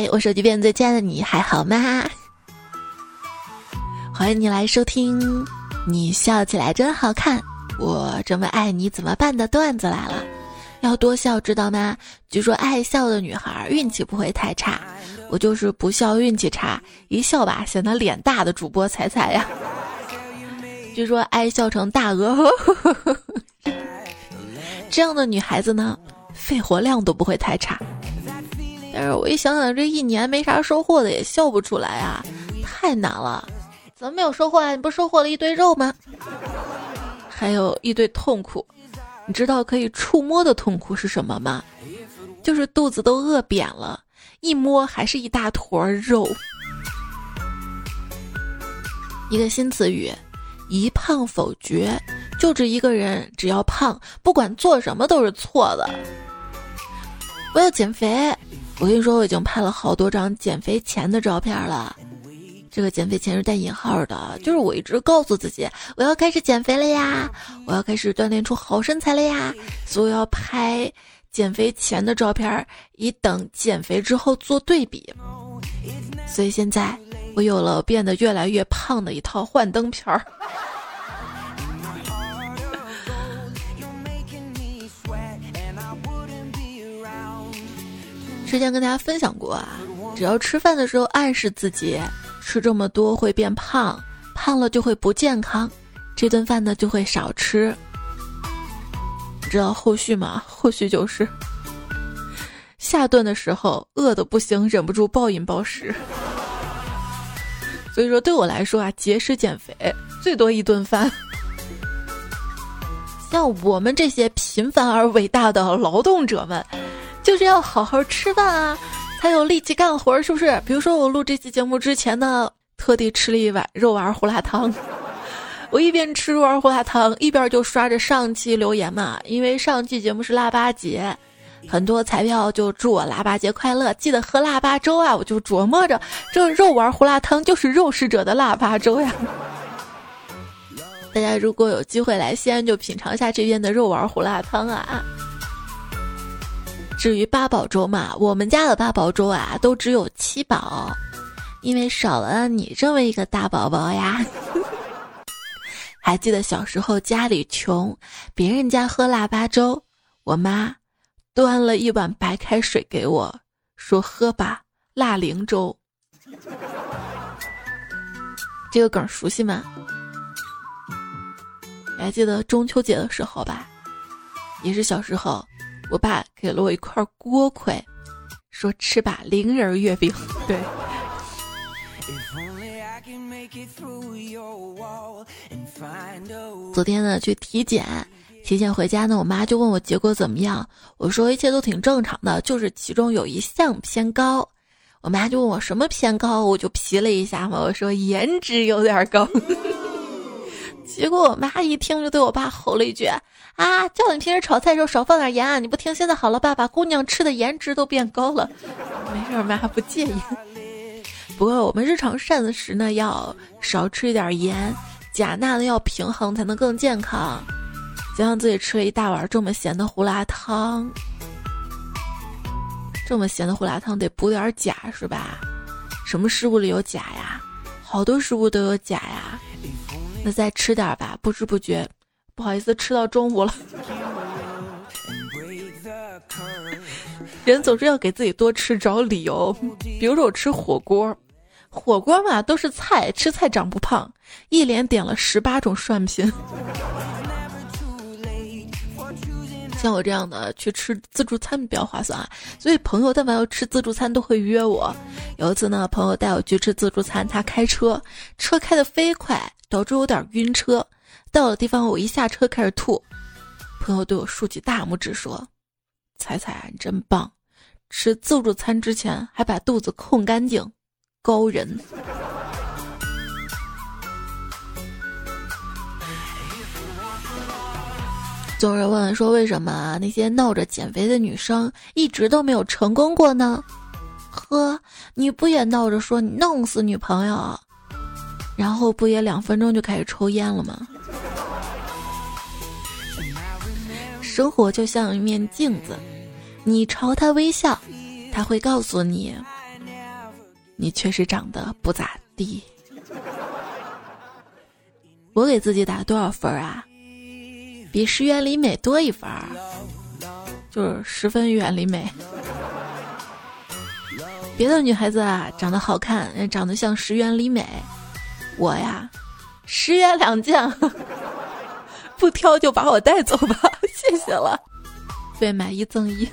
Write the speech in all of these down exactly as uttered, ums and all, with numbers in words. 嗨，我手机变最亲爱的你还好吗？欢迎你来收听你笑起来真好看我这么爱你怎么办的段子来了。要多笑知道吗？据说爱笑的女孩运气不会太差，我就是不笑运气差，一笑吧显得脸大的主播彩彩呀。据说爱笑成大鹅呵呵呵呵，这样的女孩子呢肺活量都不会太差。但是我一想想这一年没啥收获的也笑不出来啊，太难了。怎么没有收获啊？你不收获了一堆肉吗？还有一堆痛苦。你知道可以触摸的痛苦是什么吗？就是肚子都饿扁了，一摸还是一大坨肉。一个新词语，一胖否决，就指一个人只要胖，不管做什么都是错的。我要减肥，我跟你说，我已经拍了好多张减肥前的照片了。这个减肥前是带引号的，就是我一直告诉自己，我要开始减肥了呀，我要开始锻炼出好身材了呀，所以我要拍减肥前的照片，以等减肥之后做对比。所以现在我有了变得越来越胖的一套幻灯片儿。之前跟大家分享过啊，只要吃饭的时候暗示自己吃这么多会变胖，胖了就会不健康，这顿饭呢就会少吃。知道后续吗？后续就是下顿的时候饿得不行，忍不住暴饮暴食。所以说对我来说啊，节食减肥最多一顿饭。像我们这些平凡而伟大的劳动者们，就是要好好吃饭啊，才有力气干活，是不是？比如说我录这期节目之前呢，特地吃了一碗肉丸胡辣汤。我一边吃肉丸胡辣汤，一边就刷着上期留言嘛，因为上期节目是腊八节，很多彩票就祝我腊八节快乐，记得喝腊八粥啊。我就琢磨着，这肉丸胡辣汤就是肉食者的腊八粥呀。大家如果有机会来西安，就品尝一下这边的肉丸胡辣汤啊。至于八宝粥嘛，我们家的八宝粥啊都只有七宝，因为少了你这么一个大宝宝呀。还记得小时候家里穷，别人家喝腊八粥，我妈端了一碗白开水给我，说喝吧，腊零粥。这个梗熟悉吗？还记得中秋节的时候吧，也是小时候，我爸给了我一块锅盔，说吃吧，零仁月饼。对，昨天呢去体检，体检回家呢，我妈就问我结果怎么样，我说一切都挺正常的，就是其中有一项偏高。我妈就问我什么偏高，我就皮了一下嘛，我说颜值有点高。结果我妈一听就对我爸吼了一句，啊，叫你平时炒菜的时候少放点盐啊！你不听现在好了吧，把姑娘吃的颜值都变高了。没事，妈不介意。不过我们日常膳食呢要少吃一点盐，钾钠呢要平衡才能更健康。想想自己吃了一大碗这么咸的胡辣汤，这么咸的胡辣汤得补点钾是吧？什么食物里有钾呀？好多食物都有钾呀。那再吃点吧，不知不觉不好意思吃到中午了。人总是要给自己多吃找理由，比如说我吃火锅，火锅嘛都是菜，吃菜长不胖，一连点了十八种涮品。像我这样的去吃自助餐比较划算啊，所以朋友但凡要吃自助餐都会约我。有一次呢，朋友带我去吃自助餐，他开车，车开得飞快，导致有点晕车。到了地方，我一下车开始吐，朋友对我竖起大拇指说：“彩彩，你真棒！吃自助餐之前还把肚子控干净，高人。”总有人问说为什么那些闹着减肥的女生一直都没有成功过呢？呵，你不也闹着说你弄死女朋友，然后不也两分钟就开始抽烟了吗？生活就像一面镜子，你朝它微笑，它会告诉你你确实长得不咋地。我给自己打多少分啊？比十元里美多一分，就是十分远里美。别的女孩子啊，长得好看，长得像十元里美，我呀，十元两件，不挑就把我带走吧，谢谢了。对，买一赠一。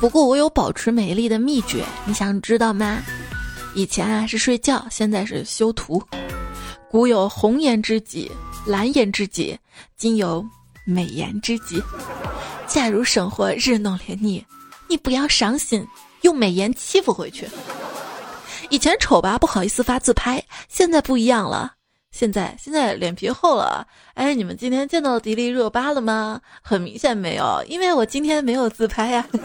不过我有保持美丽的秘诀，你想知道吗？以前啊是睡觉，现在是修图。古有红颜知己、蓝颜知己，今有美颜知己。假如生活日弄了你，你不要伤心，用美颜欺负回去。以前丑吧不好意思发自拍，现在不一样了。现在现在脸皮厚了。哎，你们今天见到迪丽热巴了吗？很明显没有，因为我今天没有自拍呀、啊。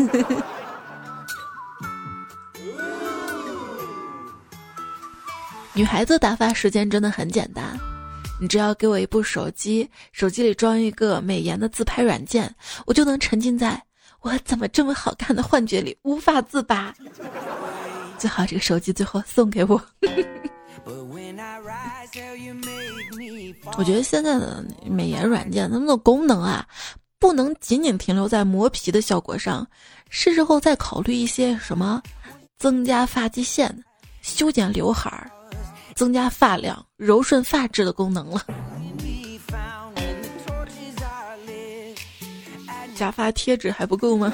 女孩子打发时间真的很简单，你只要给我一部手机，手机里装一个美颜的自拍软件，我就能沉浸在我怎么这么好看的幻觉里无法自拔。最好这个手机最后送给我。我觉得现在的美颜软件它们的功能啊，不能仅仅停留在磨皮的效果上，是时候再考虑一些什么增加发际线、修剪刘海儿、增加发量、柔顺发质的功能了。假发贴纸还不够吗？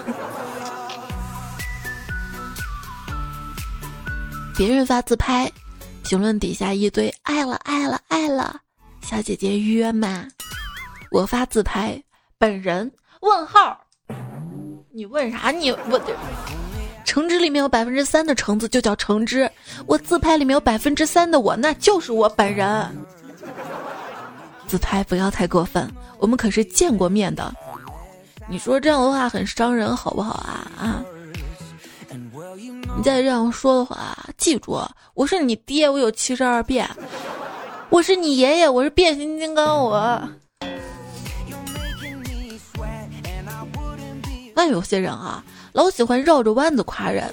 别人发自拍，评论底下一堆爱了爱了爱了，小姐姐约嘛。我发自拍，本人问号。你问啥？你我橙汁里面有百分之三的橙子就叫橙汁，我自拍里面有百分之三的我，那就是我本人。自拍不要太过分，我们可是见过面的。你说这样的话很伤人，好不好啊？啊！你再这样说的话，记住，我是你爹，我有七十二变；我是你爷爷，我是变形金刚。我。那有些人啊，老喜欢绕着弯子夸人，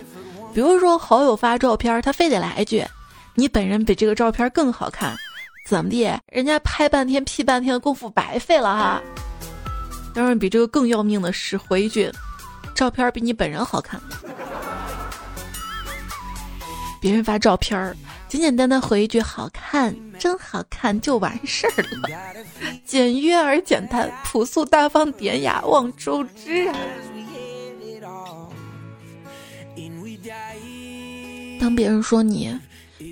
比如说好友发照片，他非得来一句：“你本人比这个照片更好看。”怎么地？人家拍半天、P 半天的功夫白费了哈。当然，比这个更要命的是回一句：“照片比你本人好看。”别人发照片，简简单单回一句“好看”，真好看就完事儿了，简约而简单，朴素大方，典雅望周知啊。当别人说你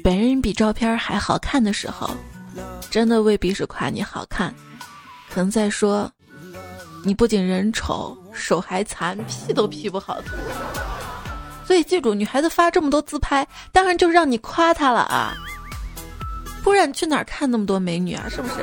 本人比照片还好看的时候，真的未必是夸你好看，可能在说你不仅人丑，手还残，P都P不好。所以记住，女孩子发这么多自拍，当然就让你夸她了啊，不然去哪儿看那么多美女啊，是不是？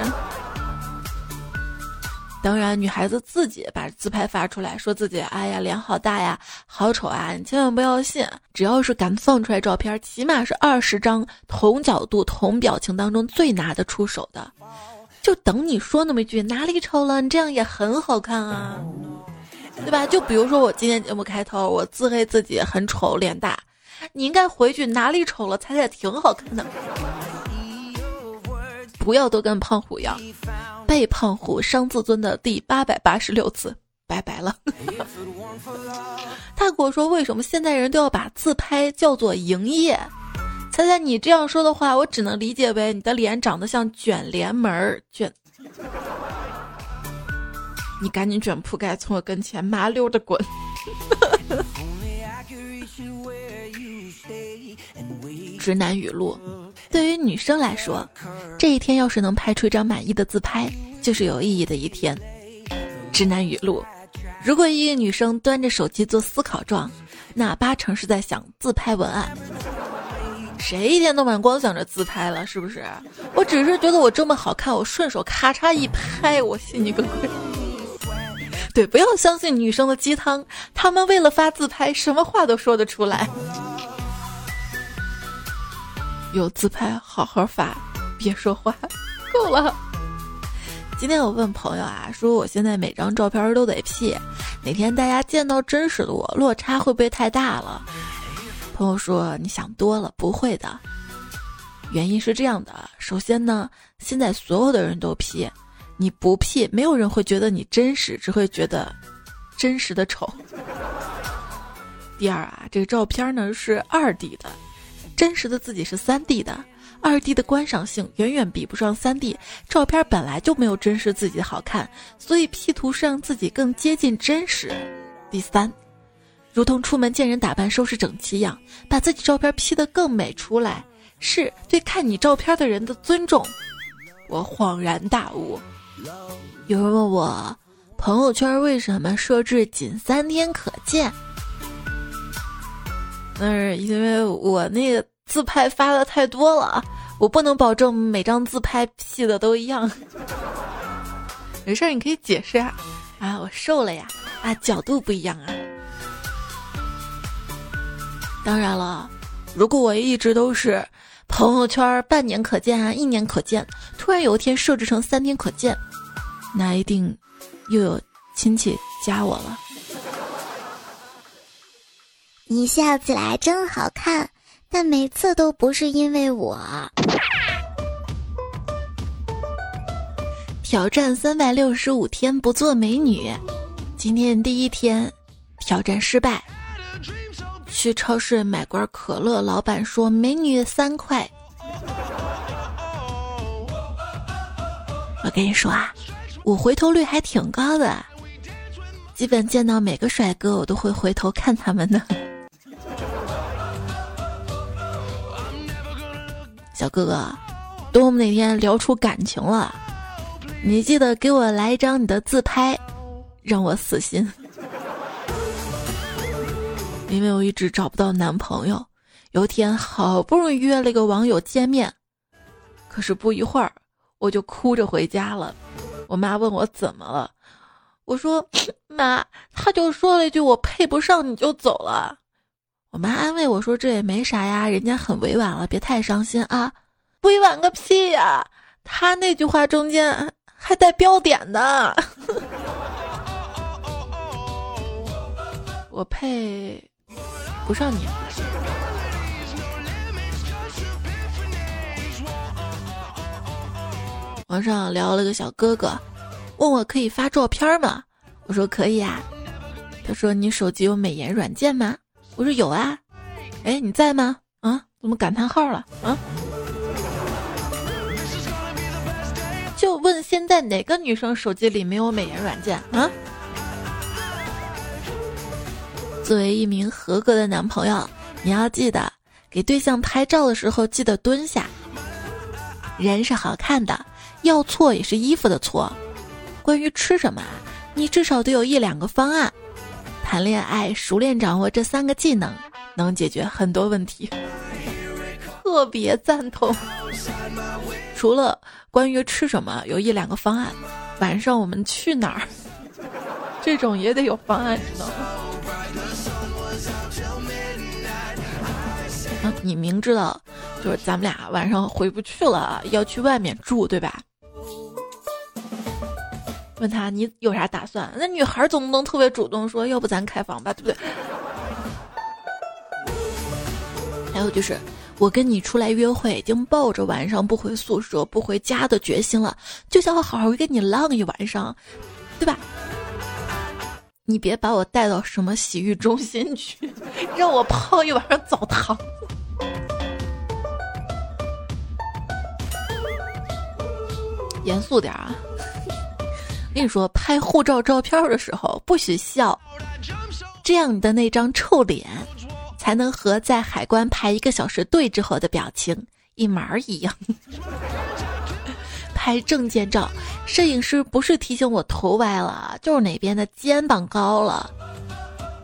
当然，女孩子自己把自拍发出来，说自己哎呀脸好大呀，好丑啊，你千万不要信。只要是敢放出来照片，起码是二十张同角度、同表情当中最拿得出手的，就等你说那么一句哪里丑了，你这样也很好看啊，对吧？就比如说我今天节目开头，我自黑自己很丑，脸大，你应该回去哪里丑了，才才挺好看的。不要都跟胖虎一样，被胖虎伤自尊的第八百八十六次，拜拜了。他跟我说，为什么现代人都要把自拍叫做营业？猜猜你这样说的话，我只能理解为你的脸长得像卷帘门卷。你赶紧卷铺盖从我跟前麻溜的滚。直男语录，对于女生来说，这一天要是能拍出一张满意的自拍，就是有意义的一天。直男语录，如果一个女生端着手机做思考状，那八成是在想自拍文案。谁一天到晚光想着自拍了，是不是？我只是觉得我这么好看，我顺手咔嚓一拍，我信你个鬼。对，不要相信女生的鸡汤，她们为了发自拍，什么话都说得出来。有自拍好好发，别说话，够了。今天我问朋友啊，说我现在每张照片都得 P， 哪天大家见到真实的我，落差会不会太大了？朋友说你想多了，不会的。原因是这样的，首先呢，现在所有的人都 P， 你不 P， 没有人会觉得你真实，只会觉得真实的丑。第二啊，这个照片呢是二 D 的，真实的自己是三 D 的。二 D 的观赏性远远比不上三 D， 照片本来就没有真实自己的好看，所以 P 图是让自己更接近真实。第三，如同出门见人打扮收拾整齐一样，把自己照片 P 得更美出来，是对看你照片的人的尊重。我恍然大悟。有人问我，朋友圈为什么设置仅三天可见？那是因为我那个自拍发的太多了，我不能保证每张自拍 P 的都一样。没事，你可以解释啊，啊，我瘦了呀，啊，角度不一样啊。当然了，如果我一直都是朋友圈半年可见啊，一年可见，突然有一天设置成三天可见，那一定又有亲戚加我了。你笑起来真好看，但每次都不是因为我。挑战三百六十五天不做美女，今天第一天挑战失败。去超市买罐可乐，老板说美女三块。我跟你说啊，我回头率还挺高的，基本见到每个帅哥我都会回头看他们的。小哥哥，等我们哪天聊出感情了，你记得给我来一张你的自拍，让我死心。因为我一直找不到男朋友，有一天好不容易约了一个网友见面，可是不一会儿我就哭着回家了。我妈问我怎么了，我说妈，他就说了一句我配不上你就走了。我妈安慰我说这也没啥呀，人家很委婉了，别太伤心啊。委婉个屁呀，他那句话中间还带标点的。我配不上你。网上聊了个小哥哥问我可以发照片吗？我说可以啊。他说你手机有美颜软件吗？我说有啊。哎，你在吗？啊，怎么感叹号了啊？就问现在哪个女生手机里没有美颜软件啊？作为一名合格的男朋友，你要记得给对象拍照的时候记得蹲下。人是好看的，要错也是衣服的错。关于吃什么，你至少得有一两个方案。谈恋爱熟练掌握这三个技能，能解决很多问题。特别赞同。除了关于吃什么有一两个方案，晚上我们去哪儿这种也得有方案，知道吗？啊，你明知道就是咱们俩晚上回不去了，要去外面住，对吧？问他你有啥打算？那女孩总不能特别主动说要不咱开房吧，对不对？还有就是我跟你出来约会已经抱着晚上不回宿舍不回家的决心了，就想好好跟你浪一晚上，对吧？你别把我带到什么洗浴中心去，让我泡一晚上澡堂。严肃点啊。跟你说，拍护照照片的时候不许笑，这样你的那张臭脸才能和在海关排一个小时队之后的表情一毛一样。拍证件照，摄影师不是提醒我头歪了，就是哪边的肩膀高了，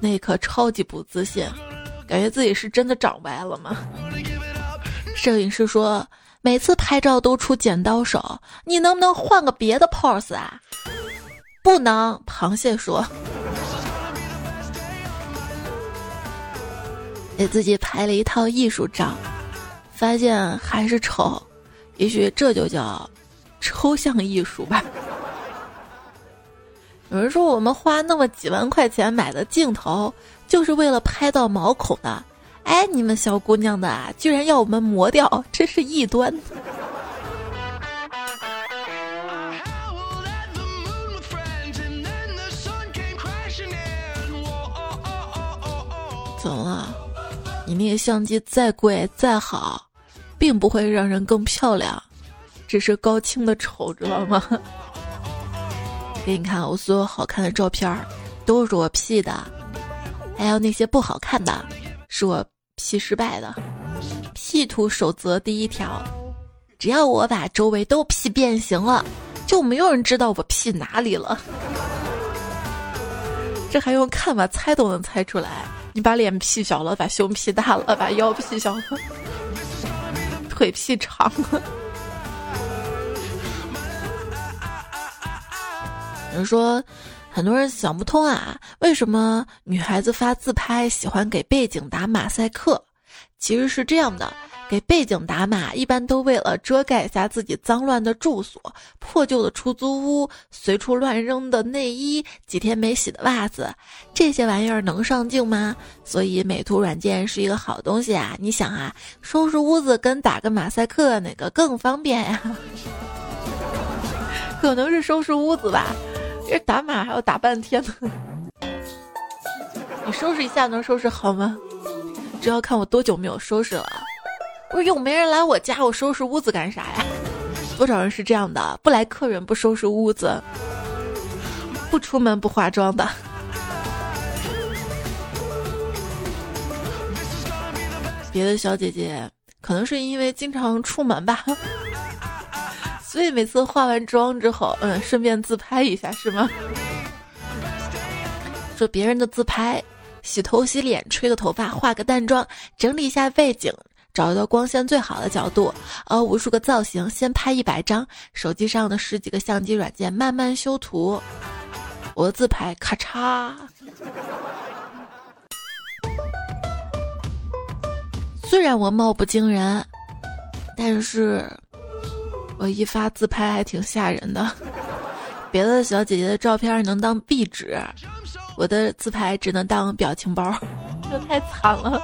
那可超级不自信，感觉自己是真的长歪了吗？摄影师说每次拍照都出剪刀手，你能不能换个别的 pose 啊？不能，螃蟹说。给自己拍了一套艺术照，发现还是丑，也许这就叫抽象艺术吧。有人说我们花那么几万块钱买的镜头，就是为了拍到毛孔的。哎，你们小姑娘的啊，居然要我们磨掉，真是异端。怎么了？你那个相机再贵再好，并不会让人更漂亮，只是高清的丑，知道吗？给你看，我所有好看的照片都是我 P 的，还有那些不好看的是我 P 失败的。P 图守则第一条，只要我把周围都 P 变形了，就没有人知道我 P 哪里了。这还用看吧，猜都能猜出来。你把脸 P 小了，把胸 P 大了，把腰 P 小了，腿 P 长了。有人说，很多人想不通啊，为什么女孩子发自拍喜欢给背景打马赛克？其实是这样的，给背景打码一般都为了遮盖一下自己脏乱的住所、破旧的出租屋、随处乱扔的内衣、几天没洗的袜子，这些玩意儿能上镜吗？所以美图软件是一个好东西啊！你想啊，收拾屋子跟打个马赛克哪个更方便呀、啊？可能是收拾屋子吧，这打码还要打半天呢。你收拾一下能收拾好吗？只要看我多久没有收拾了。不是又没人来我家，我收拾屋子干啥呀？多少人是这样的，不来客人不收拾屋子，不出门不化妆的。别的小姐姐可能是因为经常出门吧，所以每次化完妆之后，嗯，顺便自拍一下是吗？说别人的自拍，洗头洗脸，吹个头发，化个淡妆，整理一下背景，找到光线最好的角度，呃、哦，无数个造型，先拍一百张，手机上的十几个相机软件慢慢修图。我的自拍咔嚓。虽然我貌不惊人，但是我一发自拍还挺吓人的。别的小姐姐的照片能当壁纸，我的自拍只能当表情包，这太惨了。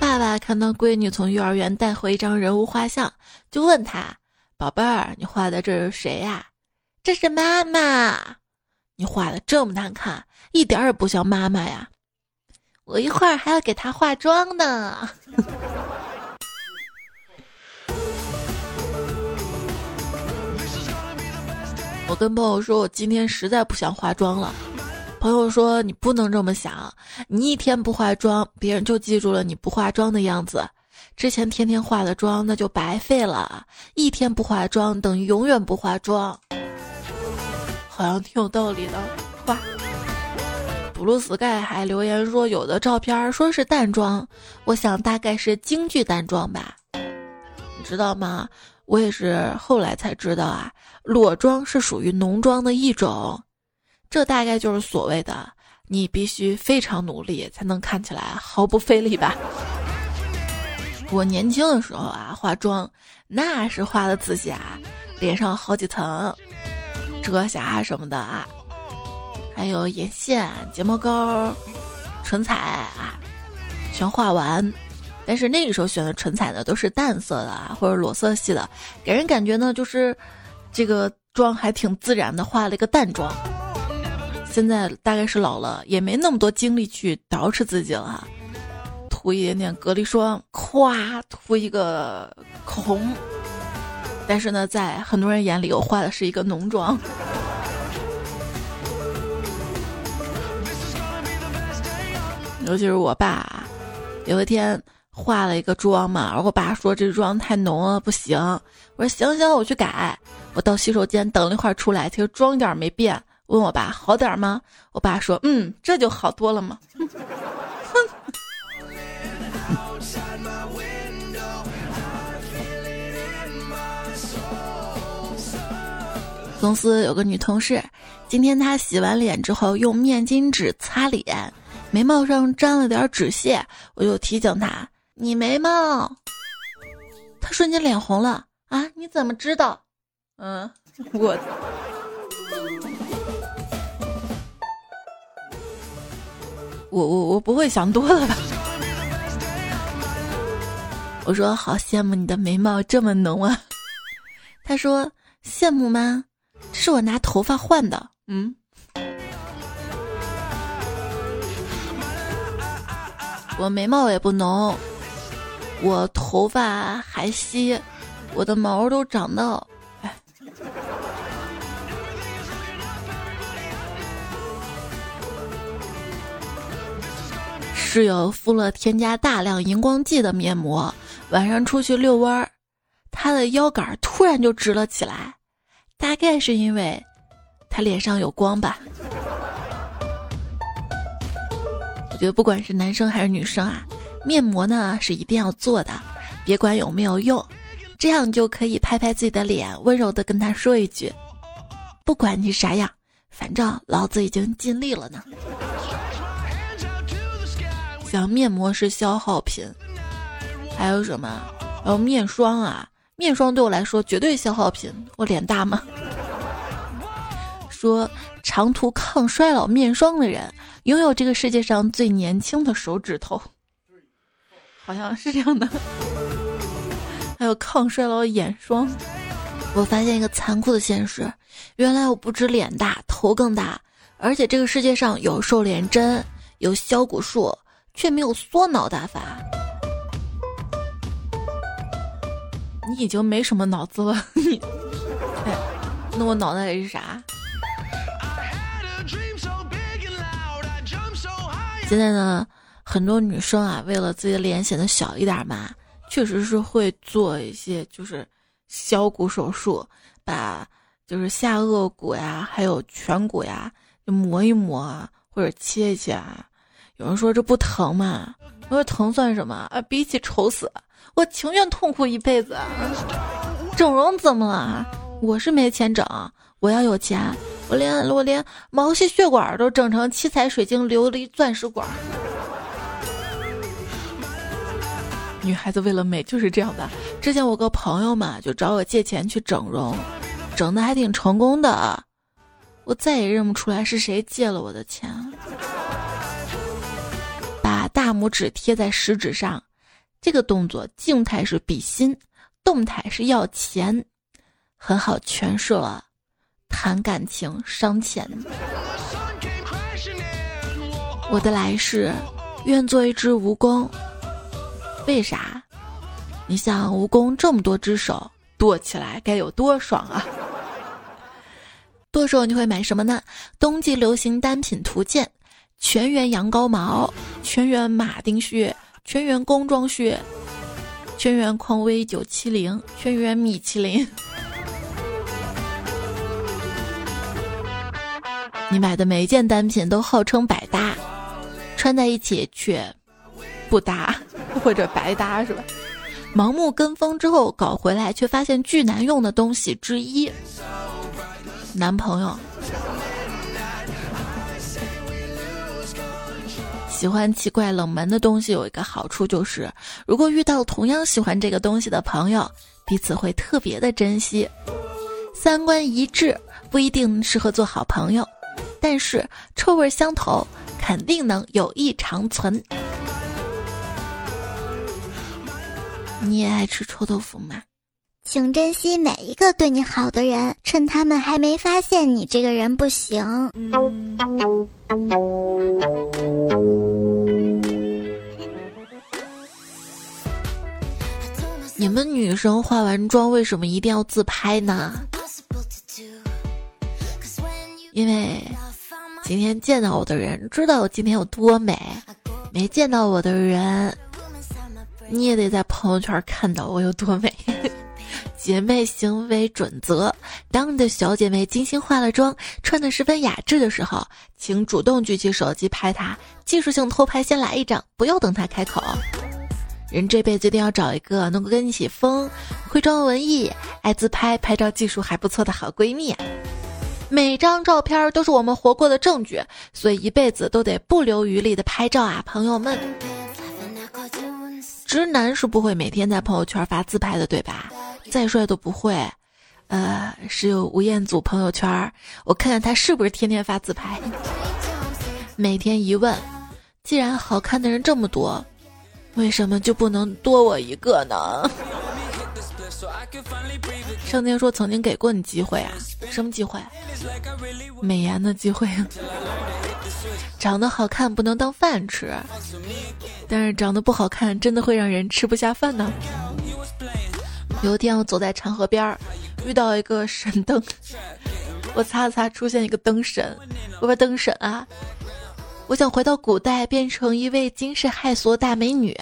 爸爸看到闺女从幼儿园带回一张人物画像，就问她：“宝贝儿，你画的这是谁呀、啊？”“这是妈妈。”“你画的这么难看，一点也不像妈妈呀。”“我一会儿还要给她化妆呢。”我跟朋友说，我今天实在不想化妆了。朋友说，你不能这么想，你一天不化妆，别人就记住了你不化妆的样子，之前天天化的妆那就白费了，一天不化妆等于永远不化妆。好像挺有道理的话。Blue Sky 还留言说，有的照片说是淡妆，我想大概是京剧淡妆吧。你知道吗？我也是后来才知道啊，裸妆是属于浓妆的一种。这大概就是所谓的你必须非常努力才能看起来毫不费力吧。我年轻的时候啊，化妆那是化的仔细啊，脸上好几层遮瑕什么的啊，还有眼线、睫毛膏、唇彩啊，全画完。但是那个时候选的唇彩呢，都是淡色的啊，或者裸色系的，给人感觉呢就是这个妆还挺自然的，画了一个淡妆。现在大概是老了，也没那么多精力去捯饬自己了，涂一点点隔离霜，咵涂一个口红。但是呢，在很多人眼里，我画的是一个浓妆。尤其是我爸，有一天化了一个妆嘛，然后我爸说这妆太浓了，不行。我说行行，我去改。我到洗手间等了一会儿出来，其实妆一点没变。问我爸好点吗？我爸说嗯，这就好多了吗？哼公司有个女同事，今天她洗完脸之后用面巾纸擦脸，眉毛上沾了点纸屑，我就提醒她，你眉毛。她瞬间脸红了啊，你怎么知道？嗯，我我我我不会想多了吧？我说好羡慕你的眉毛这么浓啊。他说羡慕吗？这是我拿头发换的。嗯，我眉毛也不浓，我头发还稀，我的毛都长到。室友敷了添加大量荧光剂的面膜，晚上出去遛弯儿，他的腰杆突然就直了起来，大概是因为他脸上有光吧。我觉得不管是男生还是女生啊，面膜呢是一定要做的，别管有没有用，这样就可以拍拍自己的脸，温柔的跟他说一句，不管你啥样，反正老子已经尽力了呢。像面膜是消耗品，还有什么？还有面霜啊，面霜对我来说绝对消耗品。我脸大吗？说长途抗衰老面霜的人，拥有这个世界上最年轻的手指头，好像是这样的。还有抗衰老眼霜。我发现一个残酷的现实，原来我不止脸大，头更大，而且这个世界上有瘦脸针，有削骨术。却没有缩脑大法，你已经没什么脑子了。你，哎，那我脑袋里是啥？现在呢，很多女生啊，为了自己的脸显得小一点嘛，确实是会做一些就是削骨手术，把就是下颚骨呀，还有颧骨呀，就磨一磨啊，或者切一切啊。有人说这不疼吗？我说疼算什么啊！比起丑死，我情愿痛苦一辈子。整容怎么了？我是没钱整，我要有钱，我连我连毛细血管都整成七彩水晶琉璃钻石管。女孩子为了美就是这样的。之前我个朋友嘛，就找我借钱去整容，整的还挺成功的，我再也认不出来是谁借了我的钱。把大拇指贴在食指上，这个动作静态是比心，动态是要钱，很好诠释了谈感情伤钱。我的来世愿做一只蜈蚣，为啥？你想蜈蚣这么多只手，剁起来该有多爽啊！剁手你会买什么呢？冬季流行单品图鉴，全员羊羔毛，全员马丁靴，全员工装靴，全员匡威九七零，全员米其林。你买的每一件单品都号称百搭，穿在一起却不搭，或者白搭是吧？盲目跟风之后搞回来却发现巨难用的东西之一，男朋友。喜欢奇怪冷门的东西有一个好处，就是如果遇到同样喜欢这个东西的朋友，彼此会特别的珍惜。三观一致不一定适合做好朋友，但是臭味相投肯定能友谊长存。你也爱吃臭豆腐吗？请珍惜每一个对你好的人，趁他们还没发现你这个人不行。你们女生化完妆为什么一定要自拍呢？因为今天见到我的人知道我今天有多美，没见到我的人你也得在朋友圈看到我有多美。姐妹行为准则：当你的小姐妹精心化了妆，穿得十分雅致的时候，请主动举起手机拍她，技术性偷拍先来一张，不要等她开口。人这辈子一定要找一个能够跟你一起疯、会装文艺、爱自拍、拍照技术还不错的好闺蜜。每张照片都是我们活过的证据，所以一辈子都得不留余力的拍照啊，朋友们。直男是不会每天在朋友圈发自拍的，对吧？再帅都不会。呃，室友吴彦祖朋友圈，我看看他是不是天天发自拍。每天一问，既然好看的人这么多，为什么就不能多我一个呢？圣经说曾经给过你机会啊，什么机会？美颜的机会啊。长得好看不能当饭吃，但是长得不好看真的会让人吃不下饭呢。有一天我走在长河边儿，遇到一个神灯，我擦擦出现一个灯神，我说灯神啊，我想回到古代变成一位惊世骇俗大美女。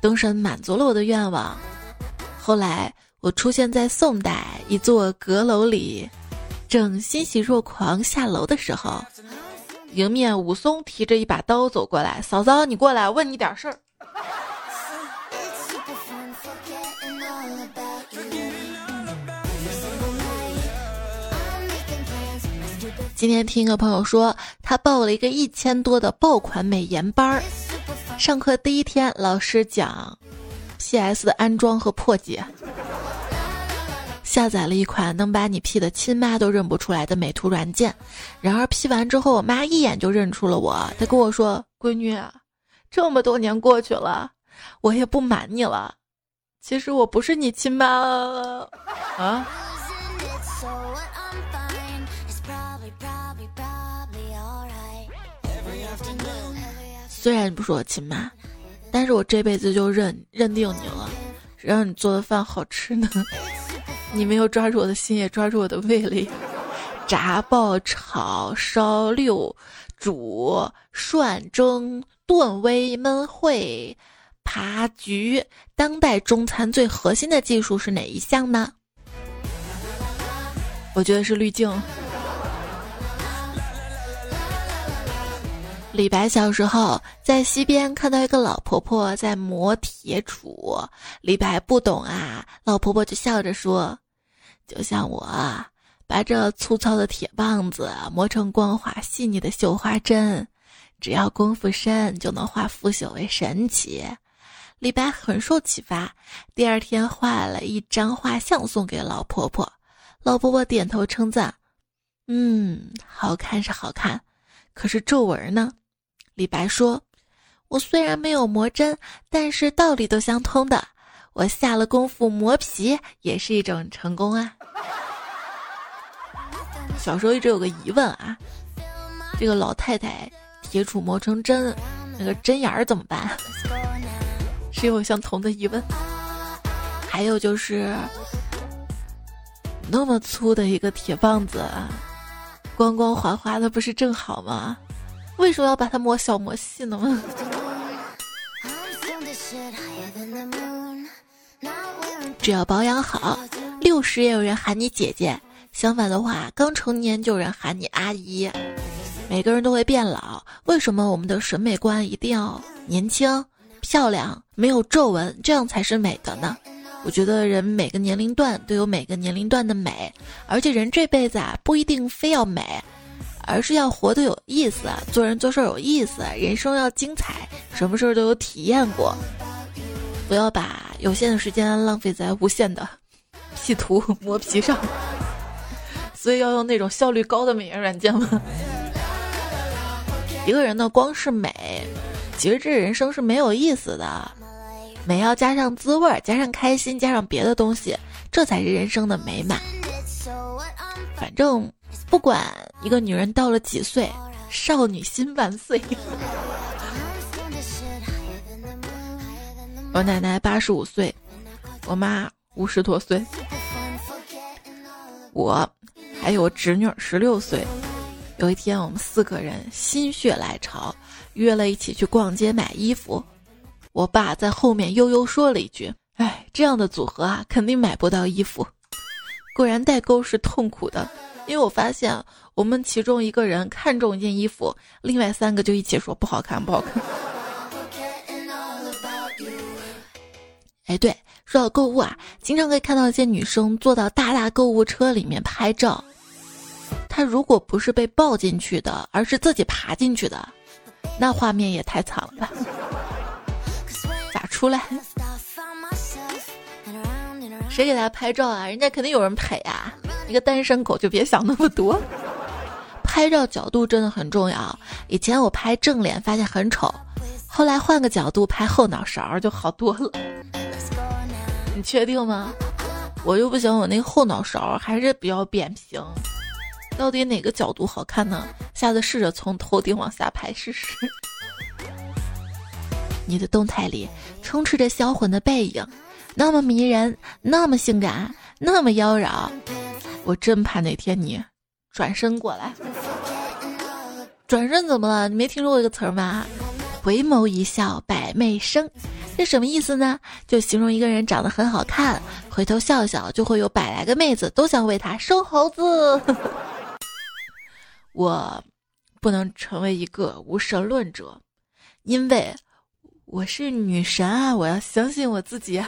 灯神满足了我的愿望，后来我出现在宋代一座阁楼里，正欣喜若狂下楼的时候，迎面武松提着一把刀走过来，嫂嫂你过来，问你点事儿。今天听一个朋友说，他报了一个一千多的爆款美颜班儿。上课第一天，老师讲 P S 的安装和破解，下载了一款能把你 P 的亲妈都认不出来的美图软件。然而 P 完之后，我妈一眼就认出了我，她跟我说：“闺女，这么多年过去了，我也不瞒你了，其实我不是你亲妈啊。啊”虽然你不是我亲妈，但是我这辈子就认认定你了。谁让你做的饭好吃呢？你没有抓住我的心，也抓住我的胃里。炸、爆、炒、烧、溜、煮、涮、蒸、炖、煨、焖、烩、扒、焗，当代中餐最核心的技术是哪一项呢？我觉得是滤镜。李白小时候在溪边看到一个老婆婆在磨铁杵，李白不懂啊，老婆婆就笑着说：“就像我把这粗糙的铁棒子磨成光滑细腻的绣花针，只要功夫深就能化腐朽为神奇。”李白很受启发，第二天画了一张画像送给老婆婆，老婆婆点头称赞：“嗯，好看是好看，可是皱纹呢？”李白说：“我虽然没有磨针，但是道理都相通的。我下了功夫磨皮也是一种成功啊。”小时候一直有个疑问啊，这个老太太铁杵磨成针，那个针眼儿怎么办？是有相同的疑问。还有就是，那么粗的一个铁棒子，光光滑滑的不是正好吗？为什么要把它磨小磨细呢？只要保养好，六十也有人喊你姐姐，相反的话，刚成年就有人喊你阿姨。每个人都会变老，为什么我们的审美观一定要年轻、漂亮、没有皱纹，这样才是美的呢？我觉得人每个年龄段都有每个年龄段的美，而且人这辈子啊，不一定非要美，而是要活得有意思，做人做事有意思，人生要精彩，什么事都有体验过，不要把有限的时间浪费在无限的 P 图磨皮上。所以要用那种效率高的美颜软件吗？一个人呢，光是美，其实这人生是没有意思的。美要加上滋味，加上开心，加上别的东西，这才是人生的美满。反正不管一个女人到了几岁，少女心万岁。我奶奶八十五岁，我妈五十多岁，我还有我侄女十六岁。有一天，我们四个人心血来潮，约了一起去逛街买衣服。我爸在后面悠悠说了一句：“哎，这样的组合啊，肯定买不到衣服。”果然代沟是痛苦的，因为我发现我们其中一个人看中一件衣服，另外三个就一起说不好看，不好看。哎，对，说到购物啊，经常可以看到一些女生坐到大大购物车里面拍照，她如果不是被抱进去的，而是自己爬进去的，那画面也太惨了吧。出来谁给他拍照啊？人家肯定有人陪啊，一个单身狗就别想那么多。拍照角度真的很重要，以前我拍正脸发现很丑，后来换个角度拍后脑勺就好多了。你确定吗？我又不行，我那后脑勺还是比较扁平。到底哪个角度好看呢？下次试着从头顶往下拍试试。你的动态里充斥着销魂的背影，那么迷人，那么性感，那么妖娆。我真怕哪天你转身过来。转身怎么了？你没听说过一个词儿吗？回眸一笑百媚生。这什么意思呢？就形容一个人长得很好看，回头笑笑就会有百来个妹子都想为他收猴子。我不能成为一个无神论者，因为我是女神啊！我要相信我自己。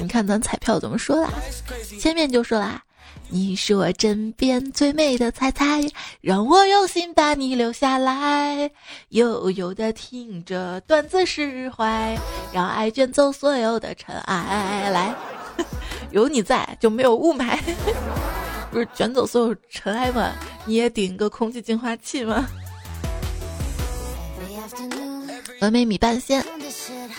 你看咱彩票怎么说啦？前面就说啦，你是我枕边最美的彩彩，让我用心把你留下来，悠悠的听着段子释怀，让爱卷走所有的尘埃。来，有你在就没有雾霾。不是卷走所有尘埃吗？你也顶个空气净化器吗？峨眉米半仙，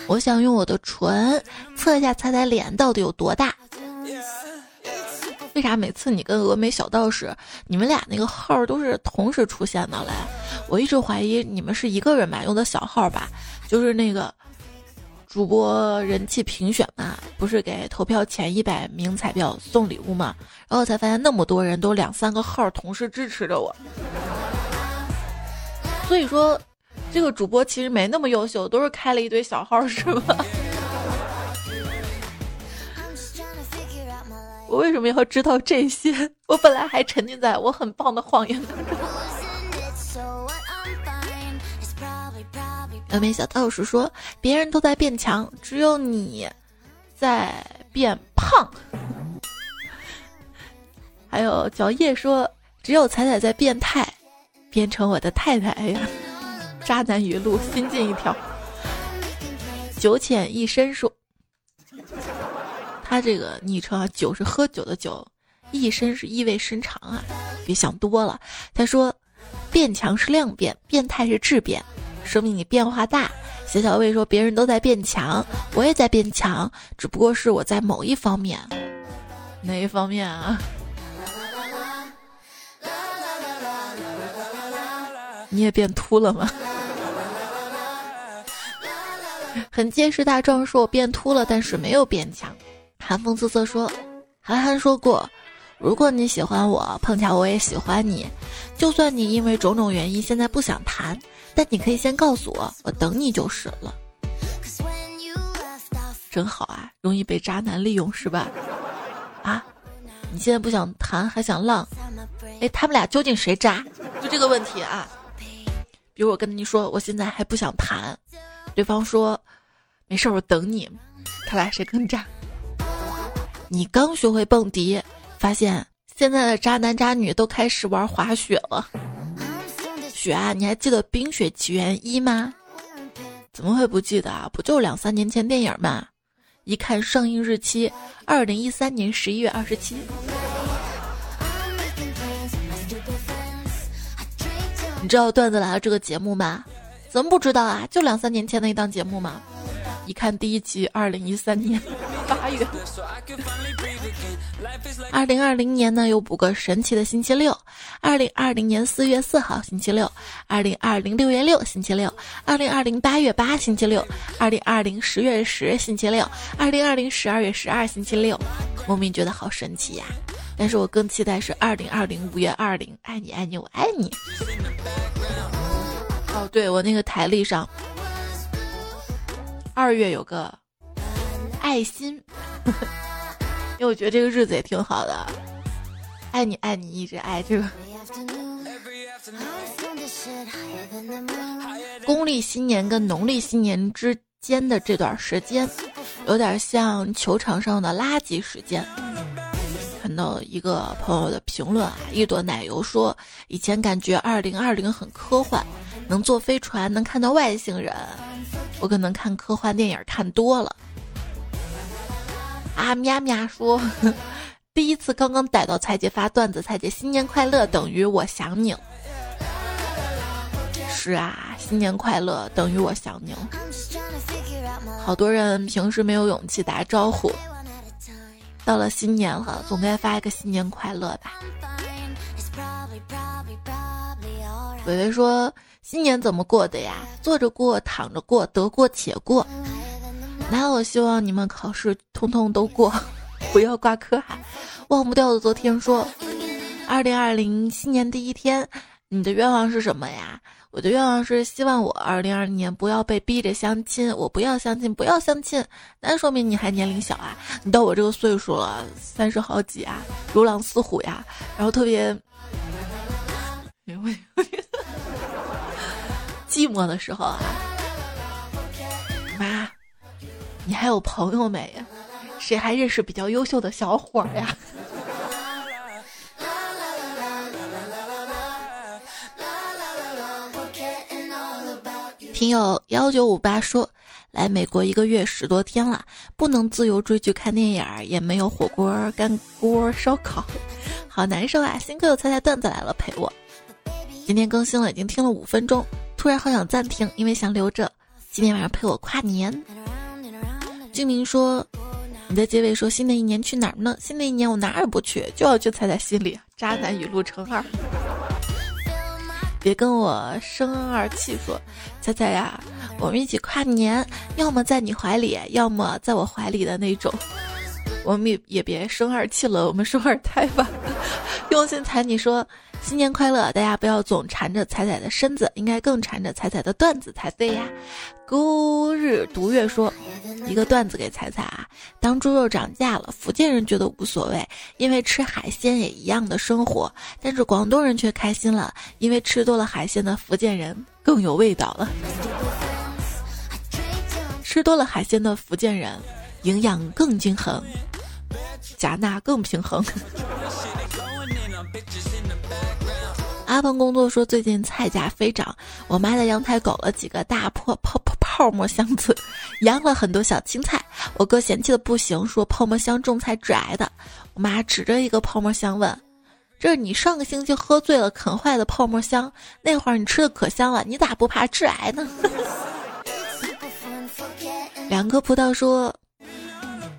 我想用我的唇测一下彩彩脸到底有多大。为啥每次你跟峨眉小道士你们俩那个号都是同时出现的嘞？我一直怀疑你们是一个人吧，用的小号吧，就是那个主播人气评选嘛，不是给投票前一百名彩票送礼物嘛，然后才发现那么多人都两三个号同时支持着我。所以说这个主播其实没那么优秀，都是开了一堆小号是吧？我为什么要知道这些？我本来还沉浸在我很棒的谎言当中。峨眉小道士说，别人都在变强，只有你在变胖。还有小叶说，只有彩彩在变态，变成我的太太呀。渣男语录，新进一条。酒浅一身说，他这个昵称啊，酒是喝酒的酒，意深是意味深长啊，别想多了。他说，变强是量变，变态是质变，说明你变化大。小小魏说，别人都在变强，我也在变强，只不过是我在某一方面。哪一方面啊？你也变秃了吗？很结实大壮说，我变秃了，但是没有变强。寒风瑟瑟说，韩寒说过，如果你喜欢我，碰巧我也喜欢你，就算你因为种种原因现在不想谈，但你可以先告诉我，我等你就是了。真好啊，容易被渣男利用是吧？啊，你现在不想谈还想浪，哎，他们俩究竟谁渣？就这个问题啊。比如我跟你说我现在还不想谈，对方说没事我等你，他俩谁更渣？你刚学会蹦迪，发现现在的渣男渣女都开始玩滑雪了。雪啊，你还记得《冰雪奇缘一》吗？怎么会不记得啊？不就两三年前电影吗？一看上映日期，二零一三年十一月二十七。你知道段子来了这个节目吗？怎么不知道啊？就两三年前的一档节目嘛。一看第一集，二零一三年八月。二零二零年呢，有五个神奇的星期六：二零二零年四月四号星期六，二零二零六月六星期六，二零二零八月八星期六，二零二零十月十星期六，二零二零十二月十二星期六。莫名觉得好神奇呀、啊！但是我更期待是二零二零五月二零，爱你爱你我爱你。哦，对我那个台历上。二月有个爱心，呵呵，因为我觉得这个日子也挺好的。爱你爱你一直爱这个。公历新年跟农历新年之间的这段时间，有点像球场上的垃圾时间。看到一个朋友的评论啊，一朵奶油说，以前感觉二零二零很科幻，能坐飞船，能看到外星人。我可能看科幻电影看多了。啊喵喵说，第一次刚刚逮到蔡姐发段子，蔡姐新年快乐等于我想你。是啊，新年快乐等于我想你。好多人平时没有勇气打招呼，到了新年了，总该发一个新年快乐吧。伟伟说，新年怎么过的呀？坐着过，躺着过，得过且过。那我希望你们考试通通都过，不要挂科哈。忘不掉的昨天说，二零二零新年第一天，你的愿望是什么呀？我的愿望是希望我二零二零年不要被逼着相亲，我不要相亲，不要相亲。那说明你还年龄小啊，你到我这个岁数了，三十好几啊，如狼似虎呀，然后特别，哎呦，寂寞的时候啊，妈，你还有朋友没呀？谁还认识比较优秀的小伙呀？听友一九五八说，来美国一个月十多天了，不能自由追剧看电影，也没有火锅干锅烧烤，好难受啊。幸亏有猜猜段子来了陪我，今天更新了，已经听了五分钟，突然好想暂停，因为想留着今天晚上陪我跨年。居民说，你在结尾说新的一年去哪儿呢？新的一年我哪儿也不去，就要去猜猜心里渣男语录乘二。别跟我生二气说，猜猜呀，我们一起跨年，要么在你怀里，要么在我怀里的那种。我们也别生二气了，我们生二胎吧。用心才你说，新年快乐，大家不要总缠着彩彩的身子，应该更缠着彩彩的段子才对呀。孤日独月说，一个段子给彩彩啊，当猪肉涨价了，福建人觉得无所谓，因为吃海鲜也一样的生活，但是广东人却开心了，因为吃多了海鲜的福建人更有味道了。吃多了海鲜的福建人营养更均衡，夹纳更平衡。阿鹏工作说，最近菜价飞涨，我妈在阳台搞了几个大破泡泡泡沫箱子，养了很多小青菜。我哥嫌弃的不行，说泡沫箱种菜致癌的。我妈指着一个泡沫箱问，这是你上个星期喝醉了啃坏的泡沫箱，那会儿你吃的可香了，你咋不怕致癌呢？两颗葡萄说，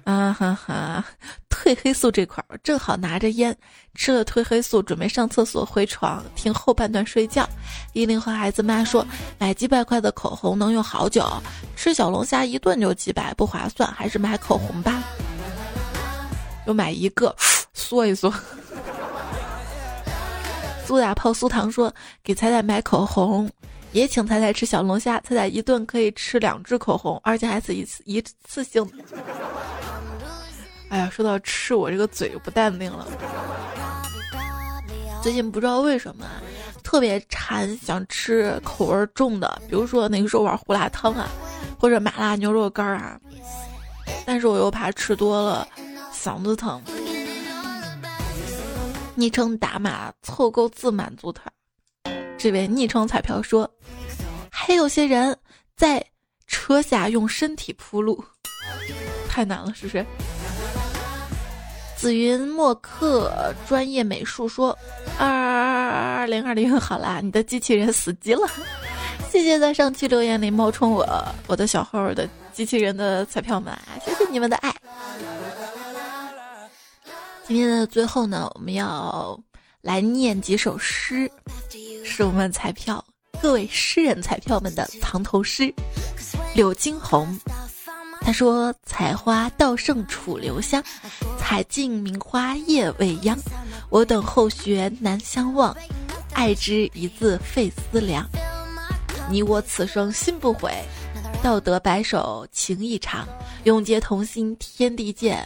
啊哈哈，褪黑素这块儿正好拿着烟，吃了褪黑素准备上厕所回床听后半段睡觉。一零后孩子妈说，买几百块的口红能用好久，吃小龙虾一顿就几百，不划算，还是买口红吧，又买一个缩一缩。苏打泡苏糖说，给彩彩买口红，也请彩彩吃小龙虾，彩彩一顿可以吃两支口红，而且还是一次一次性的。哎呀，说到吃，我这个嘴就不淡定了。最近不知道为什么特别馋，想吃口味重的，比如说那个肉丸胡辣汤啊，或者麻辣牛肉干啊，但是我又怕吃多了嗓子疼。昵称打码凑够自满足他。这位昵称彩票说，还有些人在车下用身体铺路，太难了，是谁？紫云默克专业美术说，二二零二零好啦，你的机器人死机了。谢谢在上期留言里冒充我我的小号的机器人的彩票们，谢谢你们的爱。今天的最后呢，我们要来念几首诗，是我们彩票各位诗人彩票们的藏头诗。柳金红他说，采花到盛楚留香，采尽名花夜未央，我等后学难相忘，爱之一字费思量，你我此生心不悔，道德白首情意长，永结同心天地间，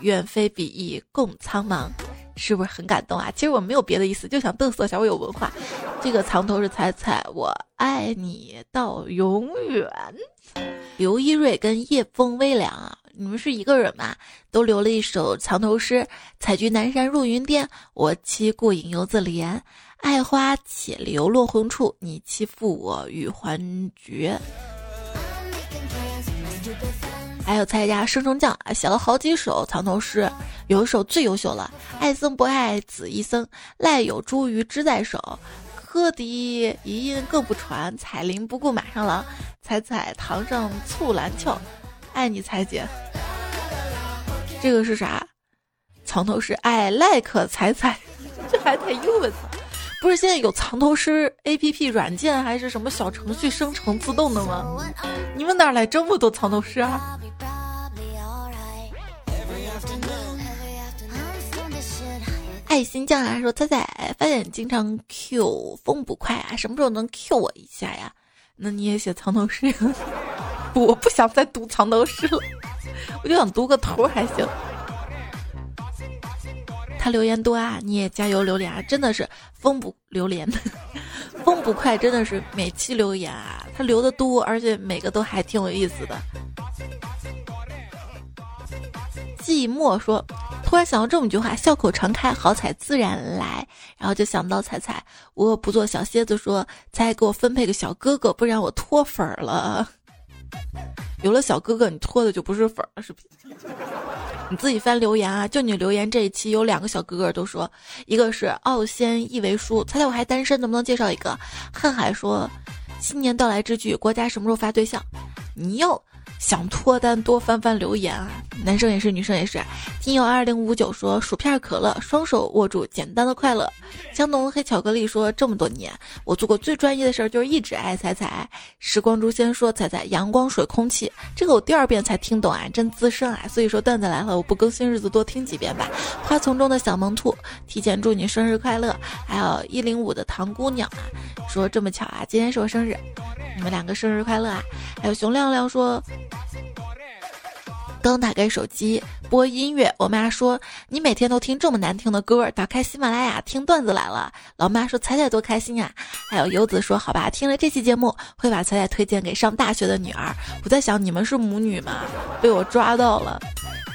愿非彼意共苍茫。是不是很感动啊？其实我没有别的意思，就想嘚瑟一下，我有文化。这个藏头是彩彩，我爱你到永远。刘一瑞跟夜风微凉啊，你们是一个人嘛？都留了一首藏头诗：采菊南山入云巅，我栖顾影犹自怜。爱花且留落红处，你欺负我与还绝。还有蔡家生生酱啊，写了好几首藏头诗，有一首最优秀了，爱僧不爱子一僧，赖有茱萸枝在手，柯笛遗音更不传，彩铃不顾马上郎，采采堂上醋兰翘，爱你彩姐。这个是啥？藏头诗I like采采，这还太英文了。不是现在有藏头诗 A P P 软件还是什么小程序生成自动的吗？你们哪来这么多藏头诗啊？爱心酱啊说，猜猜发现经常 Q 风不快啊，什么时候能 Q 我一下呀？那你也写藏头诗？不，我不想再读藏头诗了，我就想读个头还行。他留言多啊，你也加油榴莲啊！真的是风不榴莲，风不快真的是每期留言啊，他留的多，而且每个都还挺有意思的。寂寞说，突然想到这么一句话，笑口常开，好彩自然来，然后就想到彩彩，我不做小蝎子说，彩给我分配个小哥哥，不然我脱粉了。有了小哥哥，你脱的就不是粉了，是不是？你自己翻留言啊，就你留言这一期有两个小哥哥都说，一个是傲仙一为书，猜猜我还单身，能不能介绍一个？瀚海说，新年到来之际，国家什么时候发对象？你要想脱单多翻翻留言啊，男生也是女生也是。听友二零五九说，薯片可乐，双手握住简单的快乐。江东黑巧克力说，这么多年我做过最专业的事儿就是一直爱彩彩。时光诛仙说，彩彩阳光水空气，这个我第二遍才听懂啊，真资深啊，所以说段子来了我不更新日子多听几遍吧。花丛中的小萌兔提前祝你生日快乐，还有一零五的唐姑娘啊说，这么巧啊，今天是我生日，你们两个生日快乐啊。还有熊亮亮说，刚打开手机播音乐，我妈说你每天都听这么难听的歌，打开喜马拉雅听段子来了。老妈说彩彩多开心呀、啊！还有游子说，好吧，听了这期节目会把彩彩推荐给上大学的女儿。我在想你们是母女吗？被我抓到了，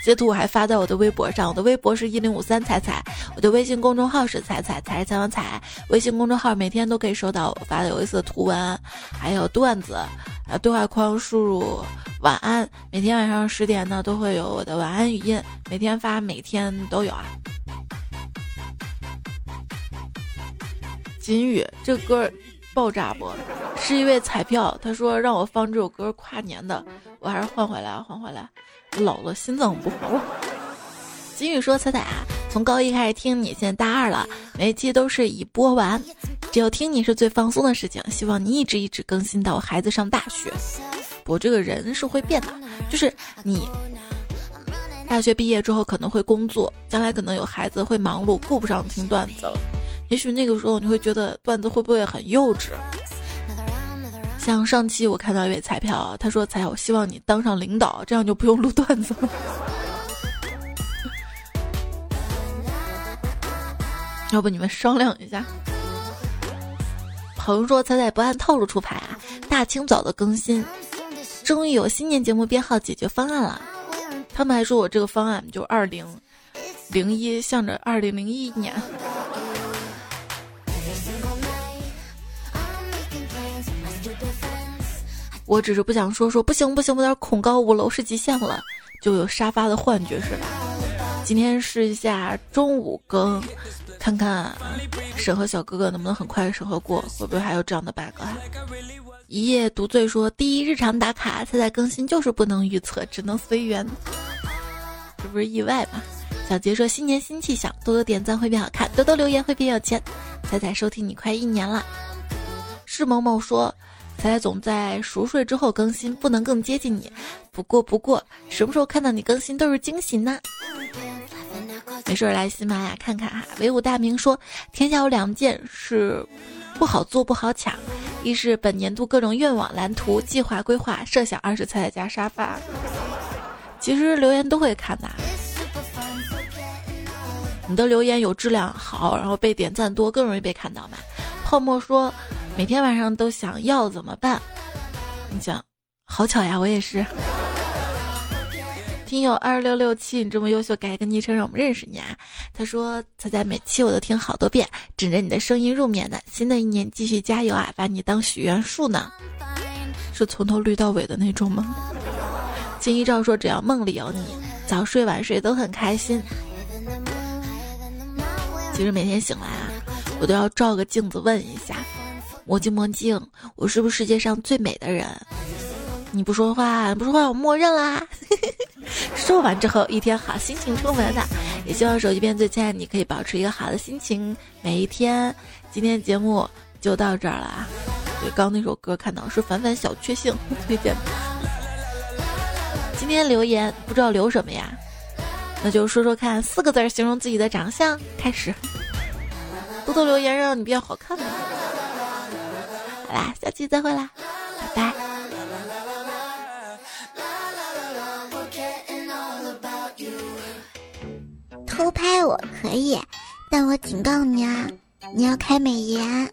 截图我还发在我的微博上，我的微博是一零五三彩彩，我的微信公众号是彩彩才是采访彩，微信公众号每天都可以收到我发的有意思的图文还有段子啊，对话框输入晚安，每天晚上十点呢都会有我的晚安语音，每天发，每天都有啊。金宇这歌爆炸不？是一位彩票，他说让我放这首歌跨年的，我还是换回来，换回来，老了心脏不好了。金宇说，彩彩啊，从高一开始听你，现在大二了，每一期都是已播完，只有听你是最放松的事情，希望你一直一直更新到孩子上大学。我这个人是会变的，就是你大学毕业之后可能会工作，将来可能有孩子，会忙碌，顾不上听段子了，也许那个时候你会觉得段子会不会很幼稚。像上期我看到一位彩票，他说，彩，我希望你当上领导，这样就不用录段子了。要不你们商量一下。朋友说，彩彩不按套路出牌啊，大清早的更新，终于有新年节目编号解决方案了。他们还说我这个方案就二零零一，向着二零零一年。我只是不想说说不行不行，有点恐高五楼是极限了，就有沙发的幻觉是吧？今天试一下中午更，看看审核小哥哥能不能很快审核过，会不会还有这样的 bug 啊？一夜独醉说，第一日常打卡，彩彩更新就是不能预测，只能随缘，这不是意外吗？小杰说，新年新气象，多多点赞会变好看，多多留言会变有钱。彩彩收听你快一年了。是萌萌说，彩彩总在熟睡之后更新，不能更接近你。不过不过，什么时候看到你更新都是惊喜呢？没事来喜马拉雅看看哈。唯武大明说，天下有两件事不好做不好抢，一是本年度各种愿望蓝图计划规划设想，二是彩彩家沙发。其实留言都会看的，你的留言有质量好，然后被点赞多，更容易被看到嘛。泡沫说，每天晚上都想要怎么办？你想，好巧呀，我也是。听友二六六七，你这么优秀，改一个昵称让我们认识你啊。他说，彩彩每期我都听好多遍，枕着你的声音入眠的。新的一年继续加油啊，把你当许愿树呢。是从头绿到尾的那种吗？金一照说只要梦里有你，早睡晚睡都很开心。其实每天醒来啊，我都要照个镜子问一下，魔镜魔镜，我是不是世界上最美的人？你不说话，不说话，我默认啦。说完之后，一天好心情出门的。也希望手机边最亲爱的你可以保持一个好的心情，每一天。今天节目就到这儿了啊。对，刚那首歌看到是凡凡小确幸推荐。今天留言不知道留什么呀？那就说说看，四个字形容自己的长相。开始，多多留言让你变好看吧。好啦，下期再会啦，拜拜。偷拍我可以，但我警告你啊，你要开美颜。